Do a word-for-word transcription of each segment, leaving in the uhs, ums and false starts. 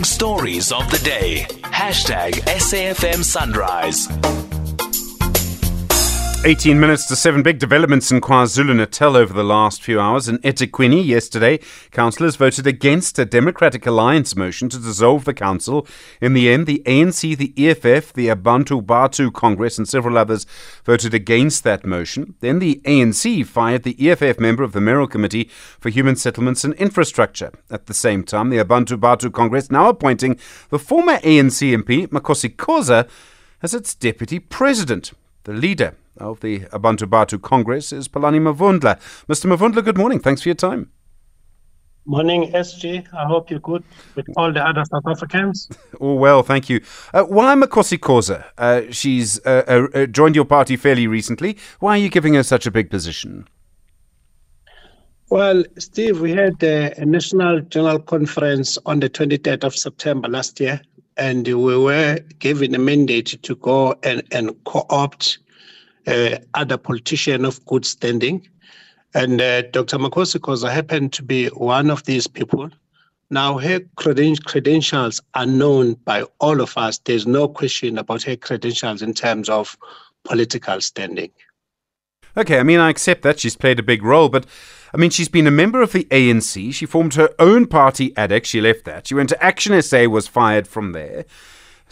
Big stories of the day. Hashtag S A F M Sunrise. eighteen minutes to seven. Big developments in KwaZulu-Natal over the last few hours. In eThekwini yesterday, councillors voted against a Democratic Alliance motion to dissolve the council. In the end, the A N C, the E F F, the Abantu Batho Congress and several others voted against that motion. Then the A N C fired the E F F member of the Mayoral Committee for Human Settlements and Infrastructure. At the same time, the Abantu Batho Congress now appointing the former A N C M P, Makhosi Khoza, as its deputy president. The leader of the Abantu Batho Congress is Philani Mavundla. Mister Mavundla, good morning. Thanks for your time. Morning, S G. I hope you're good with all the other South Africans. All well, thank you. Uh, why Makhosi Khoza? Uh, she's uh, uh, joined your party fairly recently. Why are you giving her such a big position? Well, Steve, we had uh, a national general conference on the twenty-third of September last year, and we were given a mandate to go and, and co-opt Uh, other politician of good standing. And uh, Doctor Makhosi Khoza happened to be one of these people. Now, her creden- credentials are known by all of us. There's no question about her credentials in terms of political standing. Okay, I mean, I accept that she's played a big role, but I mean, she's been a member of the A N C. She formed her own party, ADeX. She left that. She went to ActionSA, was fired from there.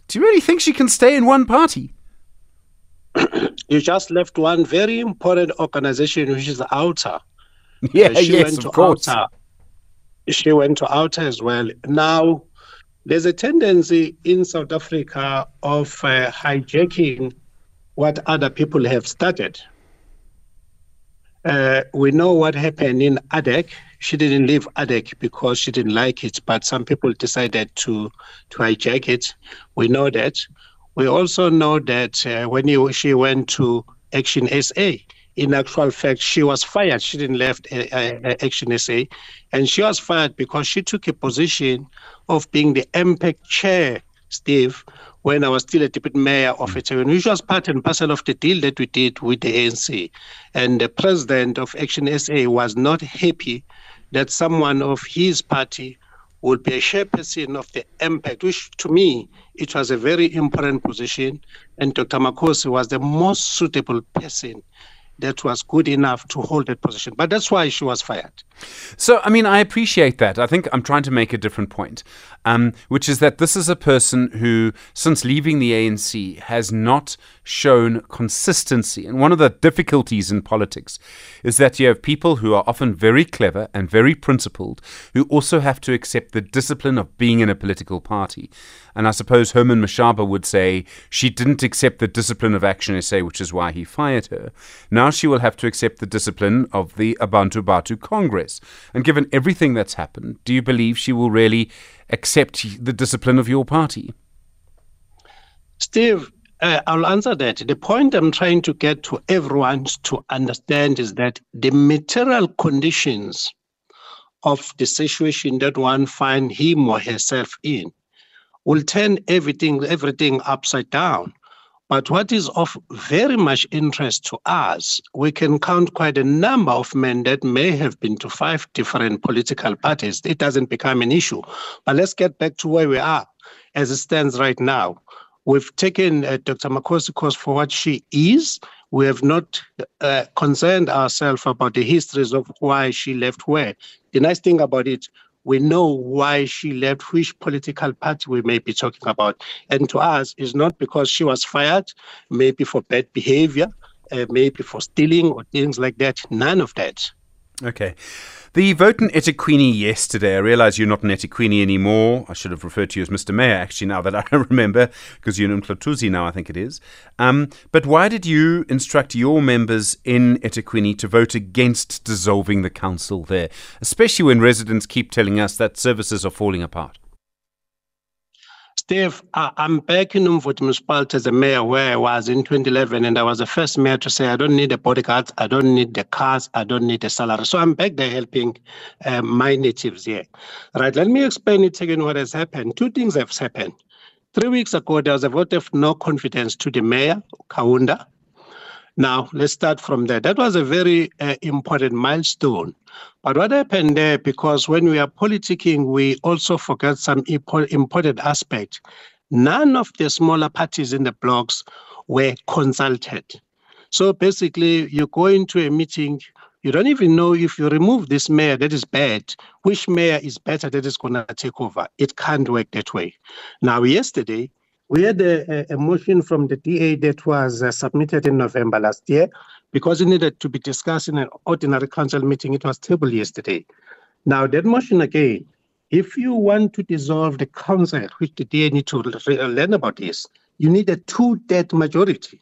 Do you really think she can stay in one party? You just left one very important organization, which is the OUTA. Yeah, uh, she yes, went to of course. OUTA. She went to OUTA as well. Now, there's a tendency in South Africa of uh, hijacking what other people have started. Uh, we know what happened in ADEC. She didn't leave ADEC because she didn't like it, but some people decided to, to hijack it. We know that. We also know that uh, when he, she went to ActionSA, in actual fact, she was fired. She didn't left uh, uh, ActionSA, and she was fired because she took a position of being the M PEC chair, Steve, when I was still a deputy mayor of Ethekwini, which was part and parcel of the deal that we did with the A N C. And the president of ActionSA was not happy that someone of his party would be a chairperson of the M PEC, which to me, it was a very important position. And Doctor Makhosi was the most suitable person that was good enough to hold that position. But that's why she was fired. So, I mean, I appreciate that. I think I'm trying to make a different point, um, which is that this is a person who, since leaving the A N C, has not shown consistency. And one of the difficulties in politics is that you have people who are often very clever and very principled, who also have to accept the discipline of being in a political party. And I suppose Herman Mashaba would say she didn't accept the discipline of ActionSA, which is why he fired her. Now she will have to accept the discipline of the Abantu Batho Congress. And given everything that's happened, do you believe she will really accept the discipline of your party? Steve, uh, I'll answer that. The point I'm trying to get to everyone to understand is that the material conditions of the situation that one finds him or herself in will turn everything, everything upside down. But what is of very much interest to us, we can count quite a number of men that may have been to five different political parties. It doesn't become an issue. But let's get back to where we are as it stands right now. We've taken uh, Doctor Makhosi Khoza for what she is. We have not uh, concerned ourselves about the histories of why she left where. The nice thing about it, we know why she left, which political party we may be talking about. And to us, it's not because she was fired, maybe for bad behavior, uh, maybe for stealing or things like that. None of that. Okay. The vote in eThekwini yesterday, I realise you're not in eThekwini anymore. I should have referred to you as Mister Mayor, actually, now that I remember, because you're in Mhlatuzi now, I think it is. Um, but why did you instruct your members in eThekwini to vote against dissolving the council there, especially when residents keep telling us that services are falling apart? Steve, I'm back in Umvoti Municipal as a mayor where I was in twenty eleven, and I was the first mayor to say, I don't need the bodyguards, I don't need the cars, I don't need the salary. So I'm back there helping uh, my natives here. Right, let me explain it again what has happened. Two things have happened. Three weeks ago, there was a vote of no confidence to the mayor, Kaunda. Now, let's start from there. That was a very uh, important milestone. But what happened there, because when we are politicking, we also forget some important aspect. None of the smaller parties in the blocks were consulted. So basically, you go into a meeting, you don't even know if you remove this mayor that is bad, which mayor is better that is going to take over. It can't work that way. Now, yesterday, we had a, a motion from the D A that was uh, submitted in November last year because it needed to be discussed in an ordinary council meeting. It was tabled yesterday. Now, that motion again, if you want to dissolve the council, which the D A need to learn about this, you need a two-third majority.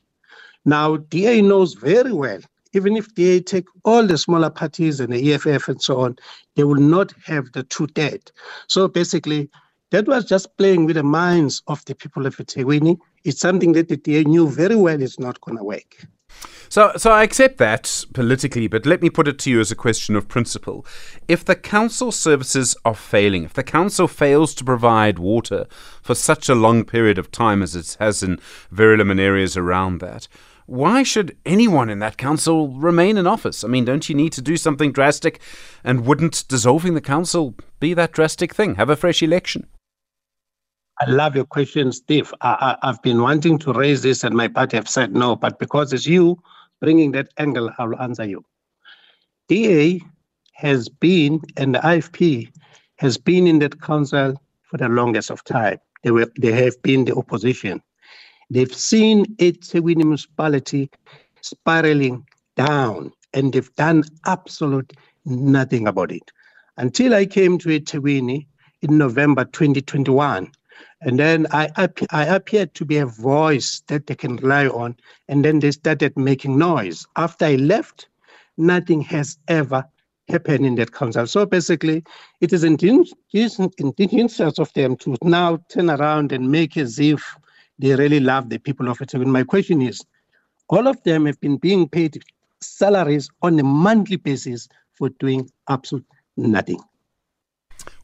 Now, D A knows very well, even if D A take all the smaller parties and the E F F and so on, they will not have the two-third. So basically, that was just playing with the minds of the people of eThekwini. It's something that the D A knew very well is not going to work. So, so I accept that politically, but let me put it to you as a question of principle. If the council services are failing, if the council fails to provide water for such a long period of time as it has in Verulam areas around that, why should anyone in that council remain in office? I mean, don't you need to do something drastic? And wouldn't dissolving the council be that drastic thing? Have a fresh election? I love your question, Steve. I, I, I've been wanting to raise this and my party have said no, but because it's you bringing that angle, I will answer you. D A has been, and the I F P has been in that council for the longest of time. They, were, they have been the opposition. They've seen eThekwini municipality spiraling down and they've done absolute nothing about it. Until I came to eThekwini in November twenty twenty-one, and then I, I appeared to be a voice that they can rely on. And then they started making noise. After I left, nothing has ever happened in that council. So basically, it is in the interest of them to now turn around and make as if they really love the people of eThekwini. My question is, all of them have been being paid salaries on a monthly basis for doing absolute nothing.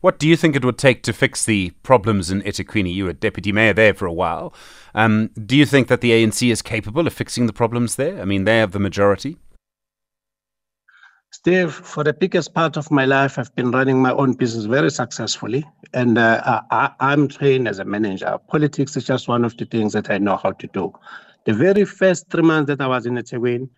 What do you think it would take to fix the problems in eThekwini? You were deputy mayor there for a while. Um, do you think that the A N C is capable of fixing the problems there? I mean, they have the majority. Steve, for the biggest part of my life, I've been running my own business very successfully. And uh, I, I'm trained as a manager. Politics is just one of the things that I know how to do. The very first three months that I was in eThekwini,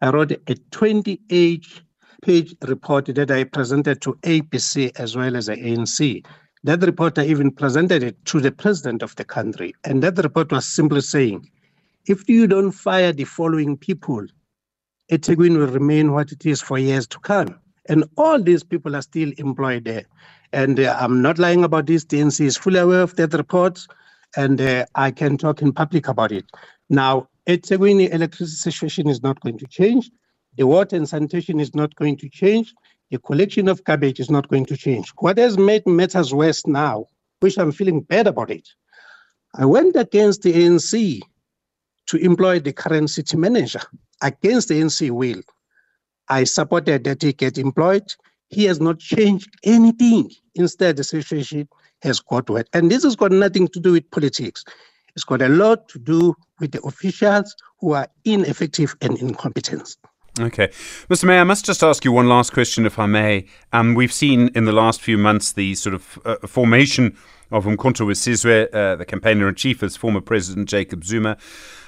I wrote a twenty-eight page report that I presented to A P C as well as the A N C. That report, I even presented it to the president of the country. And that report was simply saying, if you don't fire the following people, eThekwini will remain what it is for years to come. And all these people are still employed there. And uh, I'm not lying about this. The A N C is fully aware of that report. And uh, I can talk in public about it. Now, eThekwini electricity situation is not going to change. The water and sanitation is not going to change. The collection of garbage is not going to change. What has made matters worse now, which I'm feeling bad about it, I went against the A N C to employ the current city manager. Against the A N C will. I supported that he get employed. He has not changed anything. Instead, the situation has got worse. And this has got nothing to do with politics. It's got a lot to do with the officials who are ineffective and incompetent. Okay. Mister Mayor, I must just ask you one last question, if I may. Um, we've seen in the last few months the sort of uh, formation of Mkonto weSizwe, uh, the campaigner-in-chief as former President Jacob Zuma.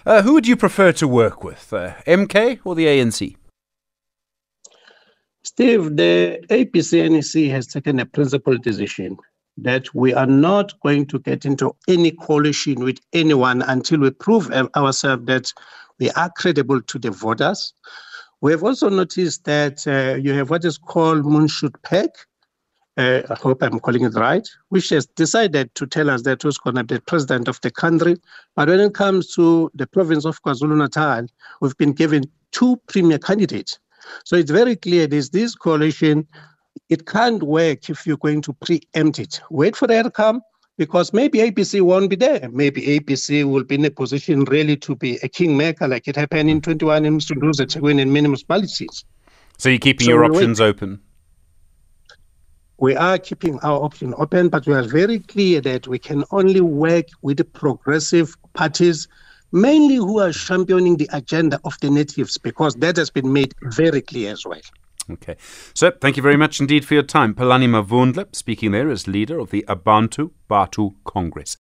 Uh, who would you prefer to work with, uh, M K or the A N C? Steve, the A P C N E C has taken a principled decision that we are not going to get into any coalition with anyone until we prove ourselves that we are credible to the voters. We have also noticed that uh, you have what is called Moonshot P A C, uh, I hope I'm calling it right, which has decided to tell us that who's going to be the president of the country. But when it comes to the province of KwaZulu-Natal, we've been given two premier candidates. So it's very clear this, this coalition, it can't work if you're going to preempt it. Wait for the outcome, because maybe A P C won't be there. Maybe A P C will be in a position really to be a kingmaker like it happened in twenty-one in Mister Luzetewin and many municipalities. So you're keeping so your options wait. open? We are keeping our option open, but we are very clear that we can only work with the progressive parties mainly who are championing the agenda of the natives, because that has been made very clear as well. Okay. So, thank you very much indeed for your time. Philani Mavundla, speaking there as leader of the Abantu Batho Congress.